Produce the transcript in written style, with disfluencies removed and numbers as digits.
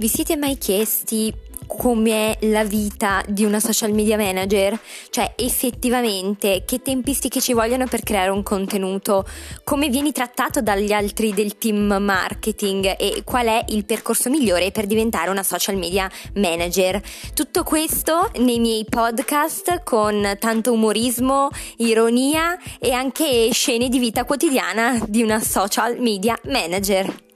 Vi siete mai chiesti com'è la vita di una social media manager? Cioè, effettivamente, che tempistiche ci vogliono per creare un contenuto? Come vieni trattato dagli altri del team marketing? E qual è il percorso migliore per diventare una social media manager? Tutto questo nei miei podcast con tanto umorismo, ironia e anche scene di vita quotidiana di una social media manager.